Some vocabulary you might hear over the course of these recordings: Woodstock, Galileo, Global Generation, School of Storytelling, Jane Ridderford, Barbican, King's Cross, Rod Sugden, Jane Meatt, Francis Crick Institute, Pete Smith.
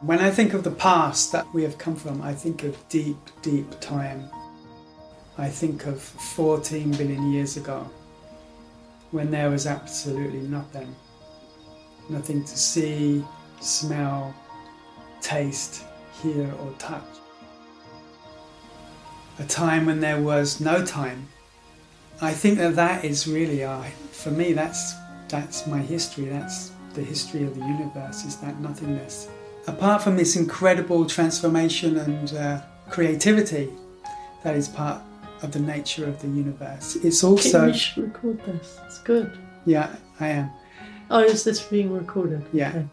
When I think of the past that we have come from, I think of deep, deep time. I think of 14 billion years ago, when there was absolutely nothing. Nothing to see, smell, taste, hear or touch. A time when there was no time. I think that is really for me, that's my history. That's the history of the universe, is that nothingness. Apart from this incredible transformation and creativity that is part of the nature of the universe, it's also... You should record this, it's good. Yeah, I am. Oh, is this being recorded? Yeah. Okay.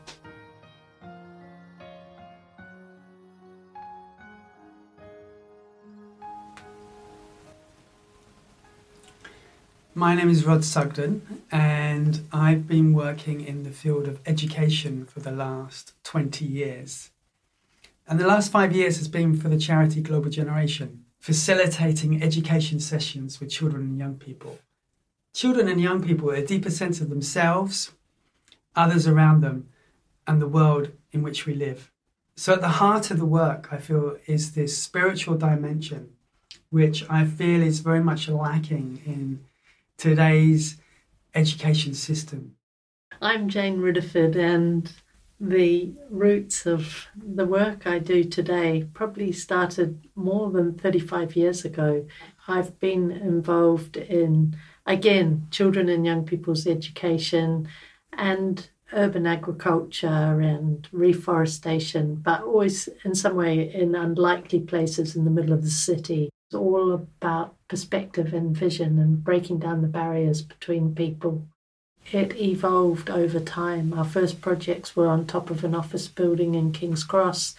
My name is Rod Sugden, and I've been working in the field of education for the last 20 years. And the last 5 years has been for the charity Global Generation, facilitating education sessions with children and young people. Children and young people are a deeper sense of themselves, others around them, and the world in which we live. So at the heart of the work, I feel, is this spiritual dimension, which I feel is very much lacking in today's education system. I'm Jane Ridderford, and the roots of the work I do today probably started more than 35 years ago. I've been involved in, again, children and young people's education and urban agriculture and reforestation, but always in some way in unlikely places in the middle of the city. It's all about perspective and vision and breaking down the barriers between people. It evolved over time. Our first projects were on top of an office building in King's Cross,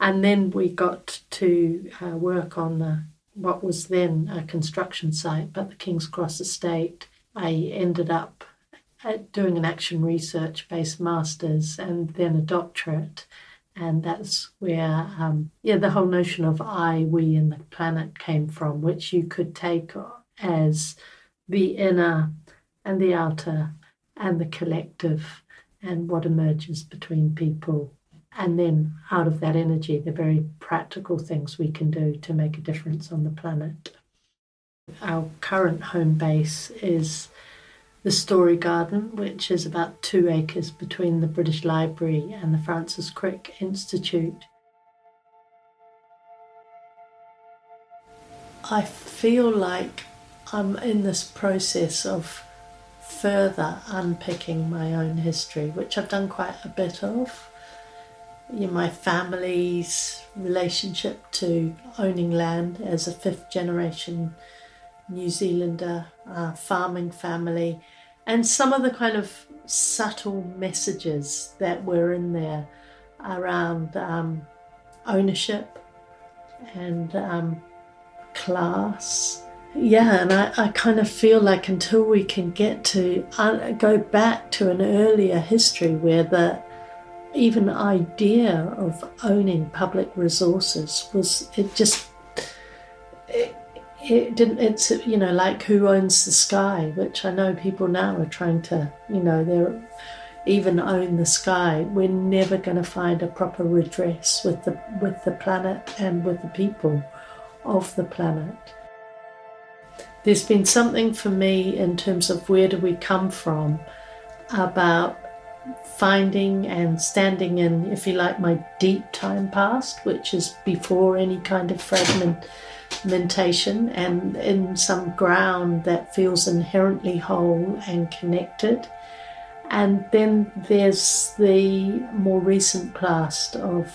and then we got to work on what was then a construction site, but the King's Cross estate. I ended up doing an action research-based master's and then a doctorate. And that's where the whole notion of I, we and the planet came from, which you could take as the inner and the outer and the collective and what emerges between people. And then out of that energy, the very practical things we can do to make a difference on the planet. Our current home base is the Story Garden, which is about 2 acres between the British Library and the Francis Crick Institute. I feel like I'm in this process of further unpicking my own history, which I've done quite a bit of. You know, my family's relationship to owning land as a 5th generation New Zealander, farming family, and some of the kind of subtle messages that were in there around ownership and class. Yeah, and I kind of feel like until we can get to go back to an earlier history where the even idea of owning public resources was, it's, you know, like who owns the sky, which I know people now are trying to, you know, they're even own the sky. We're never going to find a proper redress with the planet and with the people of the planet. There's been something for me in terms of where do we come from about finding and standing in, if you like, my deep time past, which is before any kind of fragmentation and in some ground that feels inherently whole and connected. And then there's the more recent past of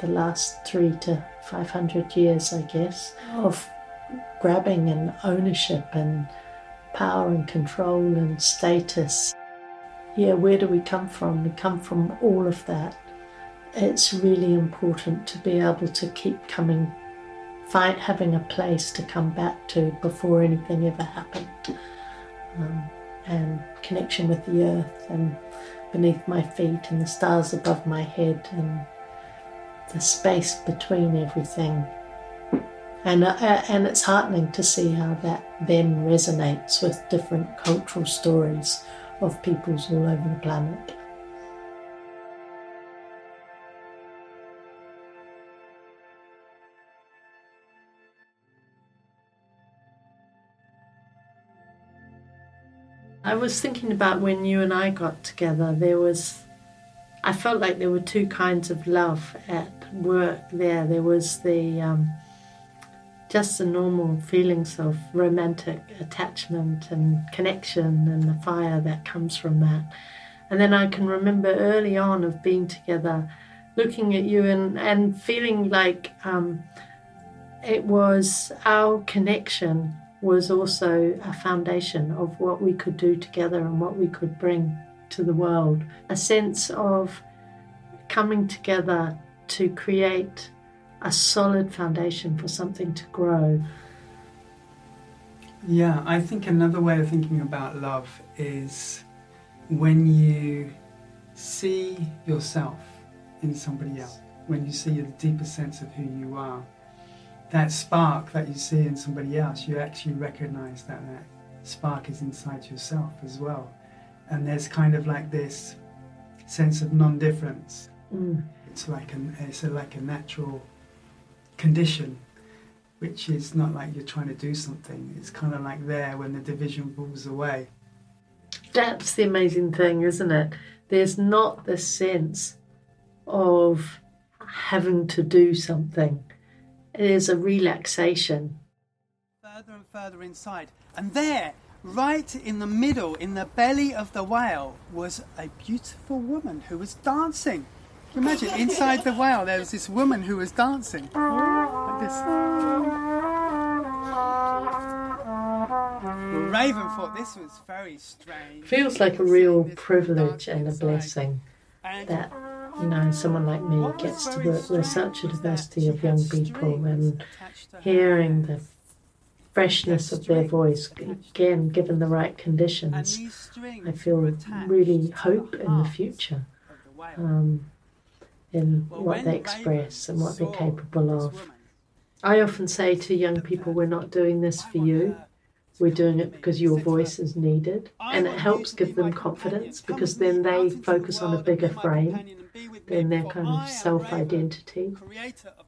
the last 300 to 500 years, I guess, of grabbing and ownership and power and control and status. Yeah, where do we come from? We come from all of that. It's really important to be able to keep coming, having a place to come back to before anything ever happened. And connection with the earth and beneath my feet and the stars above my head and the space between everything. And it's heartening to see how that then resonates with different cultural stories of peoples all over the planet. I was thinking about when you and I got together, I felt like there were two kinds of love at work there. There was the just the normal feelings of romantic attachment and connection and the fire that comes from that. And then I can remember early on of being together, looking at you and feeling like it was our connection was also a foundation of what we could do together and what we could bring to the world. A sense of coming together to create a solid foundation for something to grow. Yeah, I think another way of thinking about love is when you see yourself in somebody else, when you see a deeper sense of who you are, that spark that you see in somebody else, you actually recognize that that spark is inside yourself as well. And there's kind of like this sense of non-difference. Mm. It's like a natural condition, which is not like you're trying to do something. It's kind of like there when the division falls away. That's the amazing thing, isn't it? There's not the sense of having to do something. It is a relaxation. Further and further inside. And there, right in the middle, in the belly of the whale, was a beautiful woman who was dancing. Can you imagine? Inside the whale, there was this woman who was dancing. Like this. Well, Raven thought this was very strange. Feels like a real privilege and a blessing that, you know, someone like me gets to work with such a diversity of young people, and hearing the freshness of their voice, again, given the right conditions, I feel really hope in the future in what they express and what they're capable of. I often say to young people, we're not doing this for you. We're doing it because your voice is needed, and it helps give them confidence because then they focus on a bigger frame than their kind of self-identity.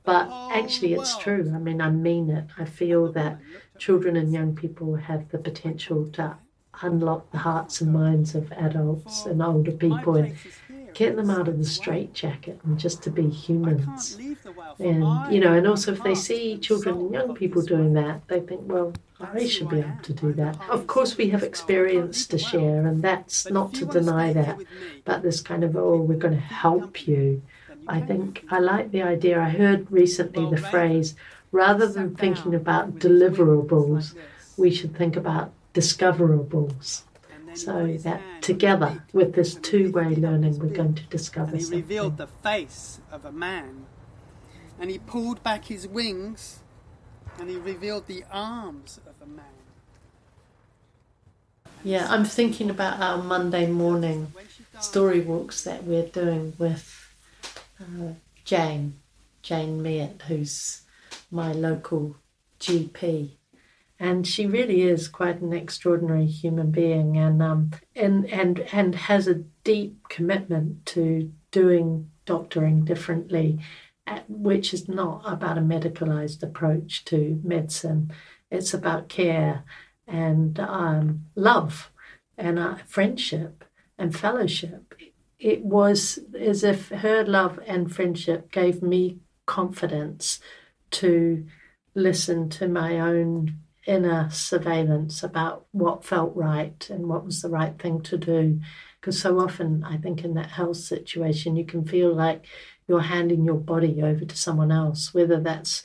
But actually it's true. I mean it. I feel that children and young people have the potential to unlock the hearts and minds of adults and older people and get them out of the straitjacket and just to be humans. And, you know, and also if they see children and young people doing that, they think, well, I should be able to do that. Of course, we have experience to share, and that's not to deny that. But this kind of, oh, we're going to help you. I think I like the idea. I heard recently the phrase, rather than thinking about deliverables, we should think about discoverables. So that together, with this two-way learning, we're going to discover something. He revealed the face of a man, and he pulled back his wings, and he revealed the arms of a man. Yeah, I'm thinking about our Monday morning story walks that we're doing with Jane Meatt, who's my local GP. And she really is quite an extraordinary human being, and has a deep commitment to doing doctoring differently, which is not about a medicalized approach to medicine. It's about care and love and friendship and fellowship. It was as if her love and friendship gave me confidence to listen to my own inner surveillance about what felt right and what was the right thing to do. Because so often, I think in that health situation, you can feel like you're handing your body over to someone else, whether that's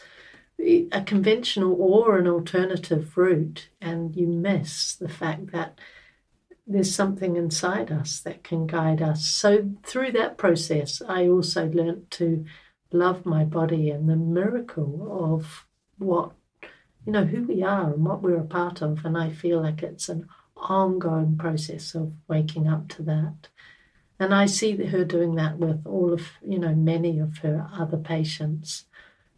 a conventional or an alternative route, and you miss the fact that there's something inside us that can guide us. So through that process, I also learnt to love my body and the miracle of what, you know, who we are and what we're a part of. And I feel like it's an ongoing process of waking up to that. And I see her doing that with all of, you know, many of her other patients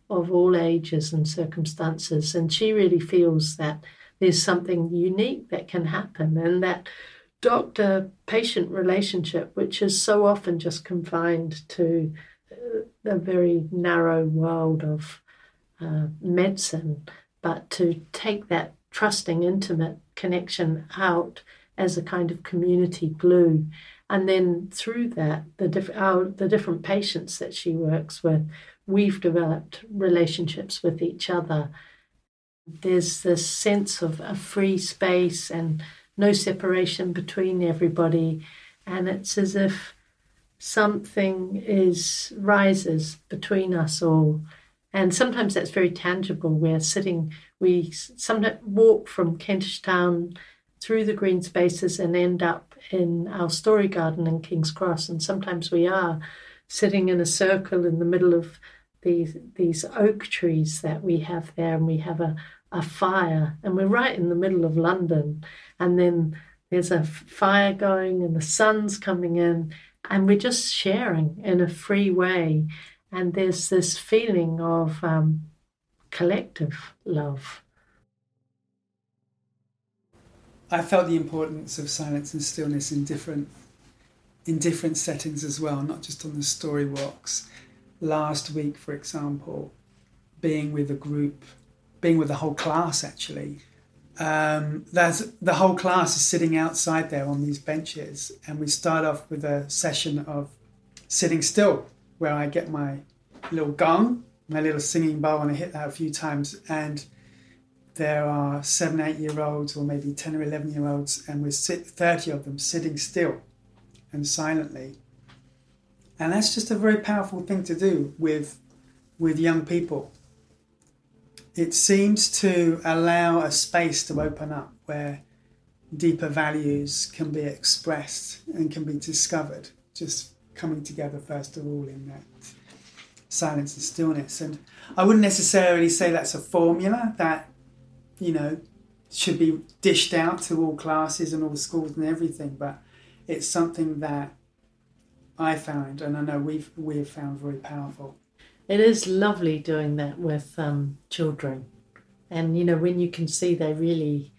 of all ages and circumstances. And she really feels that there's something unique that can happen, and that doctor-patient relationship, which is so often just confined to the very narrow world of medicine, but to take that trusting, intimate connection out as a kind of community glue. And then through that, the different patients that she works with, we've developed relationships with each other. There's this sense of a free space and no separation between everybody. And it's as if something rises between us all. And sometimes that's very tangible. We sometimes walk from Kentish Town through the green spaces and end up in our story garden in King's Cross. And sometimes we are sitting in a circle in the middle of these oak trees that we have there, and we have a fire, and we're right in the middle of London. And then there's a fire going and the sun's coming in, and we're just sharing in a free way. And there's this feeling of collective love. I felt the importance of silence and stillness in different settings as well, not just on the story walks. Last week, for example, being with a group, being with the whole class actually, the whole class is sitting outside there on these benches, and we start off with a session of sitting still, where I get my little gong, my little singing bowl, and I hit that a few times. And there are 7-8-year-olds or maybe 10 or 11-year-olds, and we sit 30 of them sitting still and silently. And that's just a very powerful thing to do with young people. It seems to allow a space to open up where deeper values can be expressed and can be discovered, just coming together first of all in that silence and stillness. And I wouldn't necessarily say that's a formula that, you know, should be dished out to all classes and all schools and everything, but it's something that I found, and I know we've found, very powerful. It is lovely doing that with children. And, you know, when you can see they really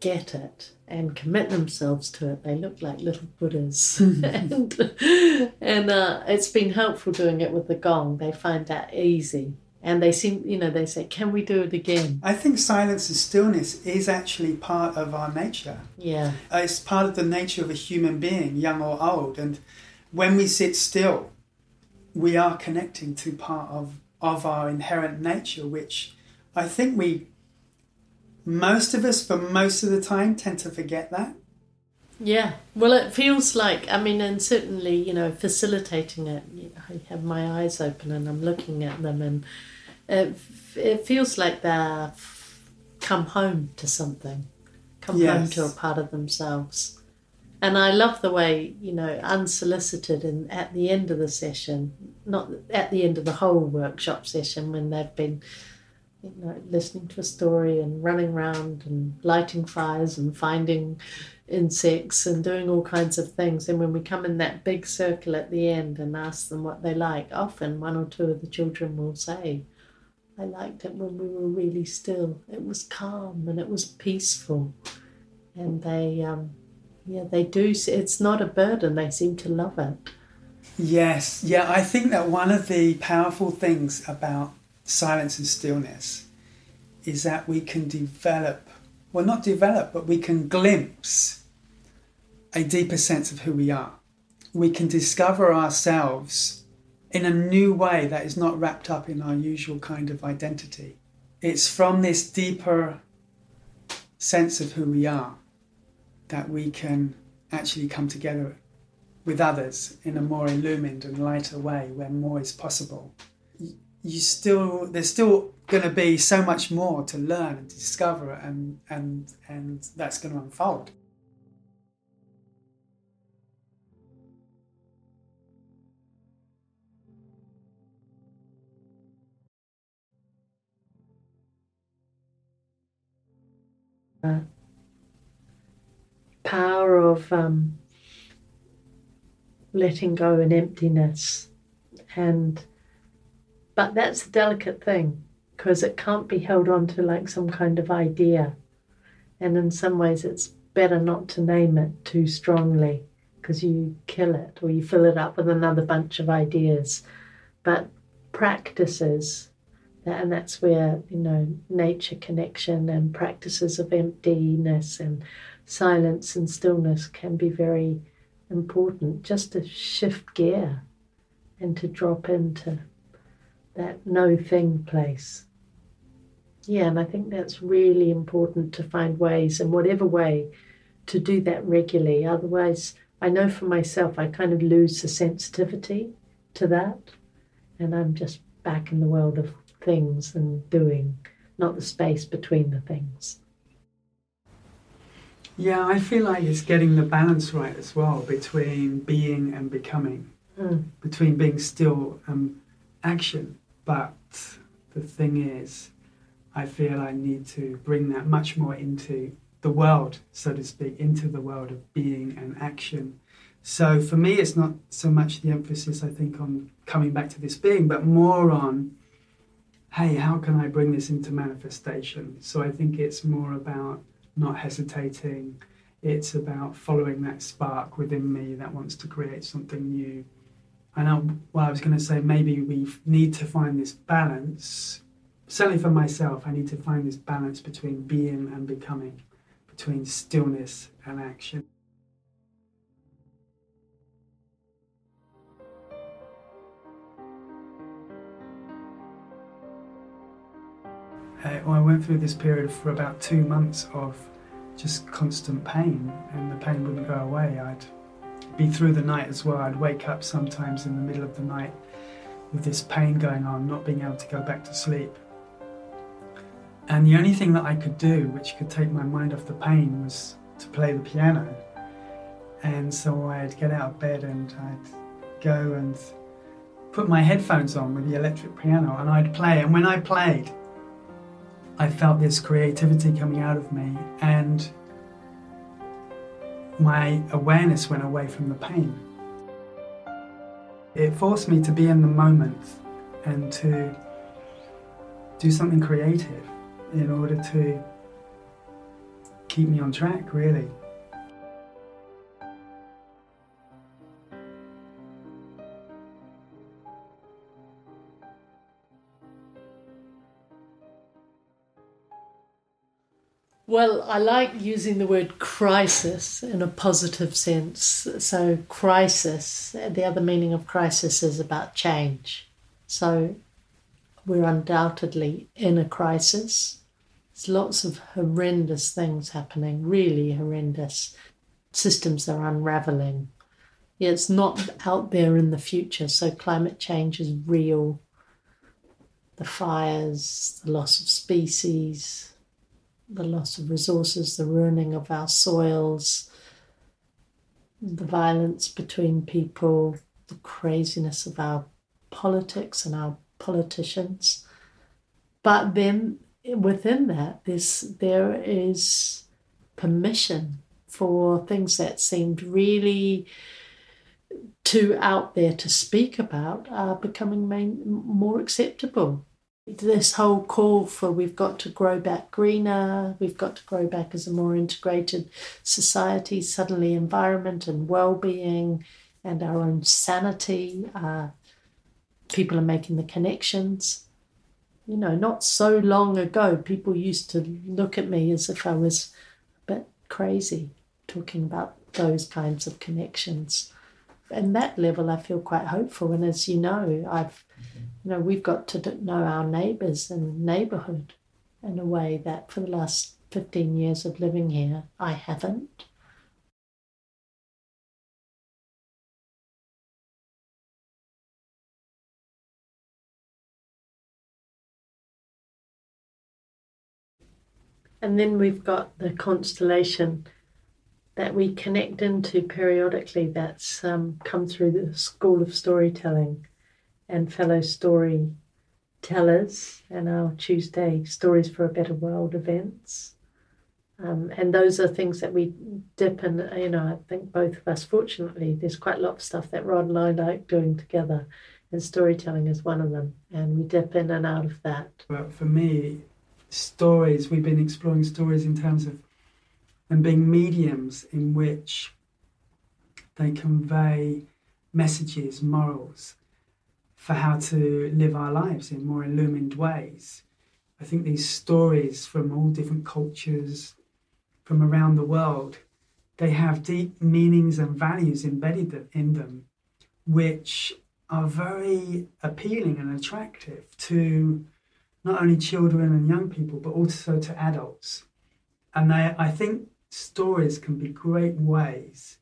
get it and commit themselves to it, they look like little Buddhas. and it's been helpful doing it with the gong. They find that easy. And they seem, you know, they say, can we do it again? I think silence and stillness is actually part of our nature. Yeah. It's part of the nature of a human being, young or old. And when we sit still, we are connecting to part of our inherent nature, which I think most of us, for most of the time, tend to forget that. Yeah, well, it feels like, I mean, and certainly, you know, facilitating it, I have my eyes open and I'm looking at them, and it feels like they've come home to something, home to a part of themselves. And I love the way, you know, unsolicited, and at the end of the session, not at the end of the whole workshop session, when they've been, you know, listening to a story and running around and lighting fires and finding insects and doing all kinds of things. And when we come in that big circle at the end and ask them what they like, often one or two of the children will say, I liked it when we were really still. It was calm and it was peaceful. And they do. It's not a burden. They seem to love it. Yes. Yeah, I think that one of the powerful things about silence and stillness is that we can we can glimpse a deeper sense of who we are. We can discover ourselves in a new way that is not wrapped up in our usual kind of identity. It's from this deeper sense of who we are that we can actually come together with others in a more illumined and lighter way where more is possible. There's still going to be so much more to learn and discover, and that's going to unfold. Power of letting go and emptiness, and. But that's a delicate thing, because it can't be held on to like some kind of idea. And in some ways it's better not to name it too strongly, because you kill it or you fill it up with another bunch of ideas. But practices, and that's where, you know, nature connection and practices of emptiness and silence and stillness can be very important, just to shift gear and to drop into that no thing place. Yeah, and I think that's really important to find ways, in whatever way, to do that regularly. Otherwise, I know for myself, I kind of lose the sensitivity to that, and I'm just back in the world of things and doing, not the space between the things. Yeah, I feel like it's getting the balance right as well between being and becoming, between being still and action. But the thing is, I feel I need to bring that much more into the world, so to speak, into the world of being and action. So for me, it's not so much the emphasis, I think, on coming back to this being, but more on, hey, how can I bring this into manifestation? So I think it's more about not hesitating. It's about following that spark within me that wants to create something new. And well, I was going to say, maybe we need to find this balance. Certainly for myself, I need to find this balance between being and becoming, between stillness and action. I went through this period for about 2 months of just constant pain, and the pain wouldn't go away. I'd be through the night as well. I'd wake up sometimes in the middle of the night with this pain going on, not being able to go back to sleep. And the only thing that I could do, which could take my mind off the pain, was to play the piano. And so I'd get out of bed and I'd go and put my headphones on with the electric piano, and I'd play. And when I played, I felt this creativity coming out of me, and my awareness went away from the pain. It forced me to be in the moment and to do something creative in order to keep me on track, really. Well, I like using the word crisis in a positive sense. So crisis, the other meaning of crisis is about change. So we're undoubtedly in a crisis. There's lots of horrendous things happening, really horrendous. Systems are unravelling. Yeah, it's not out there in the future, so climate change is real. The fires, the loss of species, the loss of resources, the ruining of our soils, the violence between people, the craziness of our politics and our politicians. But then within that, there is permission for things that seemed really too out there to speak about are becoming more acceptable. This whole call for we've got to grow back greener, we've got to grow back as a more integrated society, suddenly environment and well-being and our own sanity. People are making the connections. You know, not so long ago, people used to look at me as if I was a bit crazy talking about those kinds of connections. And that level, I feel quite hopeful. And as you know, we've got to know our neighbours and neighbourhood in a way that for the last 15 years of living here, I haven't. And then we've got the constellation that we connect into periodically that's come through the School of Storytelling and fellow storytellers and our Tuesday Stories for a Better World events. And those are things that we dip in. You know, I think both of us, fortunately, there's quite a lot of stuff that Rod and I like doing together, and storytelling is one of them, and we dip in and out of that. Well, for me, stories, we've been exploring stories in terms of and being mediums in which they convey messages, morals, for how to live our lives in more illumined ways. I think these stories from all different cultures, from around the world, they have deep meanings and values embedded in them, which are very appealing and attractive to not only children and young people, but also to adults. And I think stories can be great ways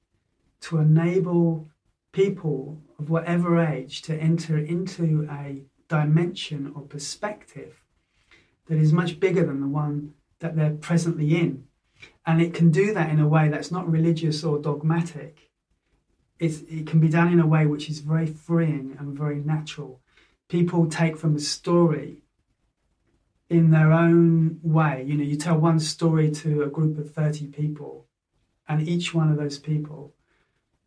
to enable people of whatever age to enter into a dimension or perspective that is much bigger than the one that they're presently in. And it can do that in a way that's not religious or dogmatic. It can be done in a way which is very freeing and very natural. People take from a story in their own way. You know, you tell one story to a group of 30 people, and each one of those people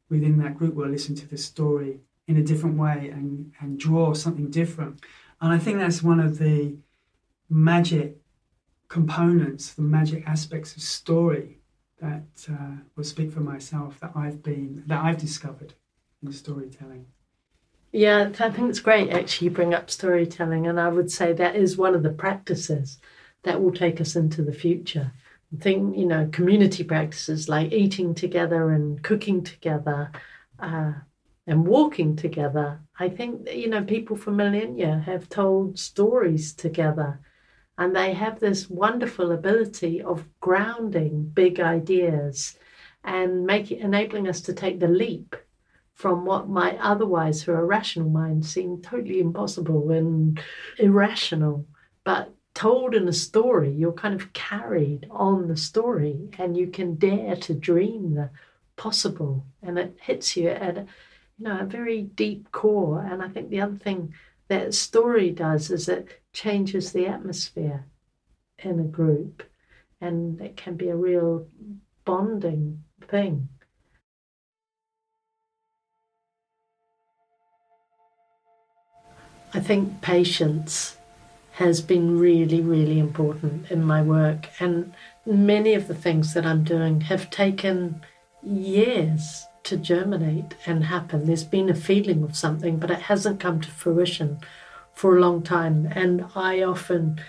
within that group will listen to the story in a different way and draw something different. And I think that's one of the magic components, the magic aspects of story that will speak for myself, that I've discovered in storytelling. Yeah, I think it's great actually you bring up storytelling, and I would say that is one of the practices that will take us into the future. I think, you know, community practices like eating together and cooking together and walking together. I think, you know, people for millennia have told stories together, and they have this wonderful ability of grounding big ideas and enabling us to take the leap from what might otherwise, for a rational mind, seem totally impossible and irrational. But told in a story, you're kind of carried on the story, and you can dare to dream the possible. And it hits you at, you know, a very deep core. And I think the other thing that story does is it changes the atmosphere in a group, and it can be a real bonding thing. I think patience has been really, really important in my work, and many of the things that I'm doing have taken years to germinate and happen. There's been a feeling of something, but it hasn't come to fruition for a long time. And I often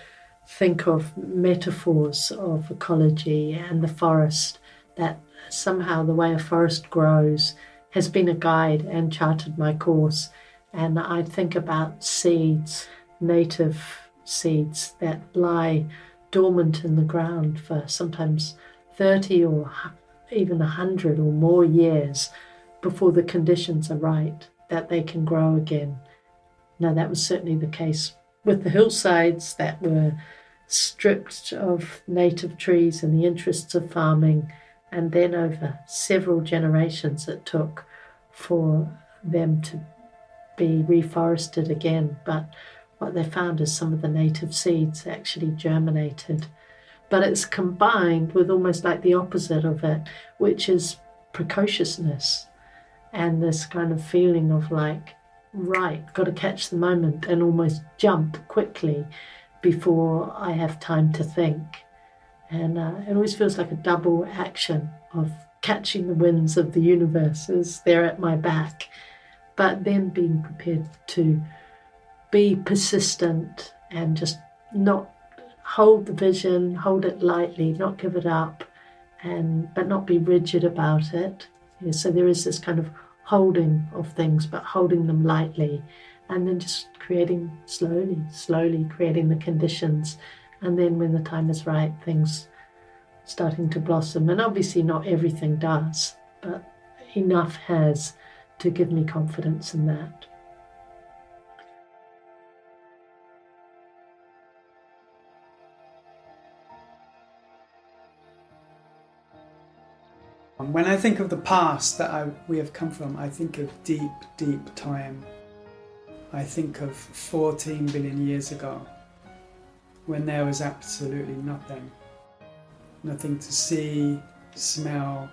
think of metaphors of ecology and the forest, that somehow the way a forest grows has been a guide and charted my course. And I think about seeds, native seeds that lie dormant in the ground for sometimes 30 or even 100 or more years before the conditions are right, that they can grow again. Now, that was certainly the case with the hillsides that were stripped of native trees in the interests of farming. And then over several generations, it took for them to be reforested again. But what they found is some of the native seeds actually germinated. But it's combined with almost like the opposite of it, which is precociousness and this kind of feeling of like, right, got to catch the moment and almost jump quickly before I have time to think. And it always feels like a double action of catching the winds of the universe as they're at my back, but then being prepared to be persistent and just not hold the vision, hold it lightly, not give it up, but not be rigid about it. Yeah, so there is this kind of holding of things, but holding them lightly, and then just creating slowly creating the conditions, and then when the time is right, things starting to blossom. And obviously not everything does, but enough has to give me confidence in that. When I think of the past that we have come from, I think of deep, deep time. I think of 14 billion years ago, when there was absolutely nothing. Nothing to see, smell,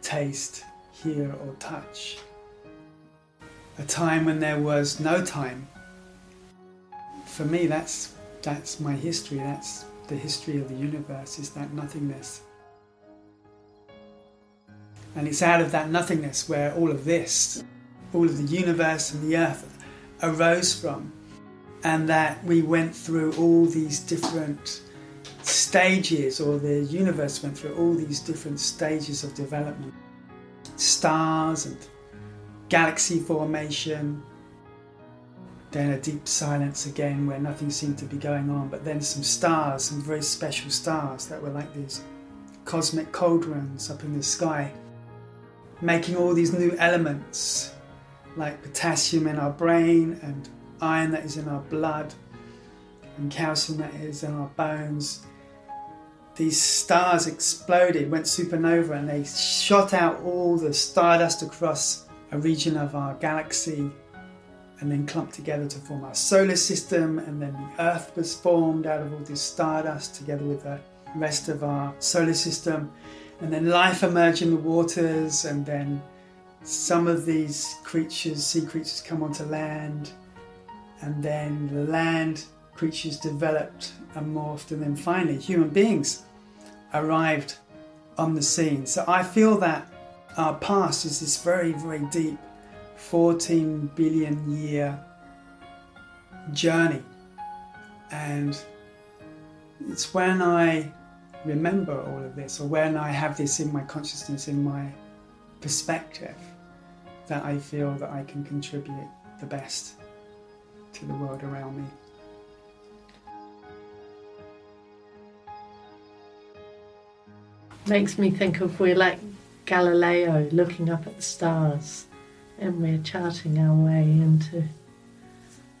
taste, hear or touch. A time when there was no time. For me, that's my history. That's the history of the universe, is that nothingness. And it's out of that nothingness where all of this, all of the universe and the earth arose from. And that we went through all these different stages, or the universe went through all these different stages of development. Stars and galaxy formation, then a deep silence again where nothing seemed to be going on, but then some stars, some very special stars that were like these cosmic cauldrons up in the sky, making all these new elements like potassium in our brain and iron that is in our blood and calcium that is in our bones. These stars exploded, went supernova, and they shot out all the stardust across a region of our galaxy and then clumped together to form our solar system, and then the Earth was formed out of all this stardust together with the rest of our solar system, and then life emerged in the waters, and then some of these creatures, sea creatures, come onto land, and then the land creatures developed and morphed, and then finally human beings arrived on the scene. So I feel that our past is this very, very deep 14 billion year journey. And it's when I remember all of this, or when I have this in my consciousness, in my perspective, that I feel that I can contribute the best to the world around me. Makes me think of, we're like Galileo looking up at the stars, and we're charting our way into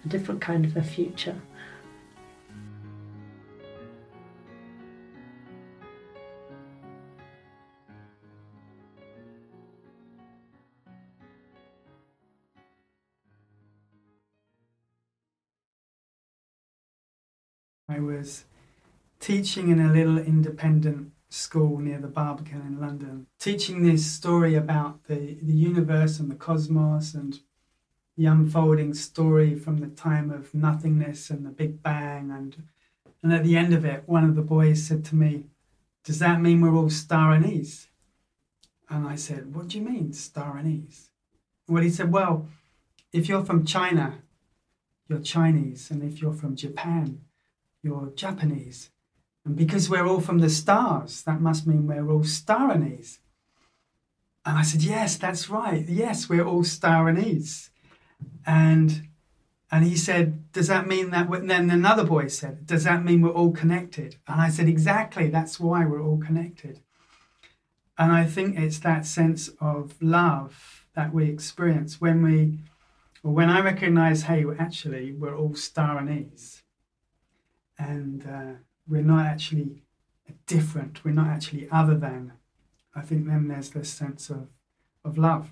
a different kind of a future. I was teaching in a little independent school near the Barbican in London, teaching this story about the universe and the cosmos and the unfolding story from the time of nothingness and the Big Bang. And at the end of it, one of the boys said to me, "Does that mean we're all star anise?" And I said, "What do you mean, star anise?" Well, he said, "Well, if you're from China, you're Chinese, and if you're from Japan, you're Japanese. And because we're all from the stars, that must mean we're all star anise." And I said, "Yes, that's right. Yes, we're all star anise." And he said, "Does that mean that?" And then another boy said, "Does that mean we're all connected?" And I said, "Exactly. That's why we're all connected." And I think it's that sense of love that we experience when I recognize, hey, actually, we're all star anise. And we're not actually different, we're not actually other than. I think then there's this sense of love.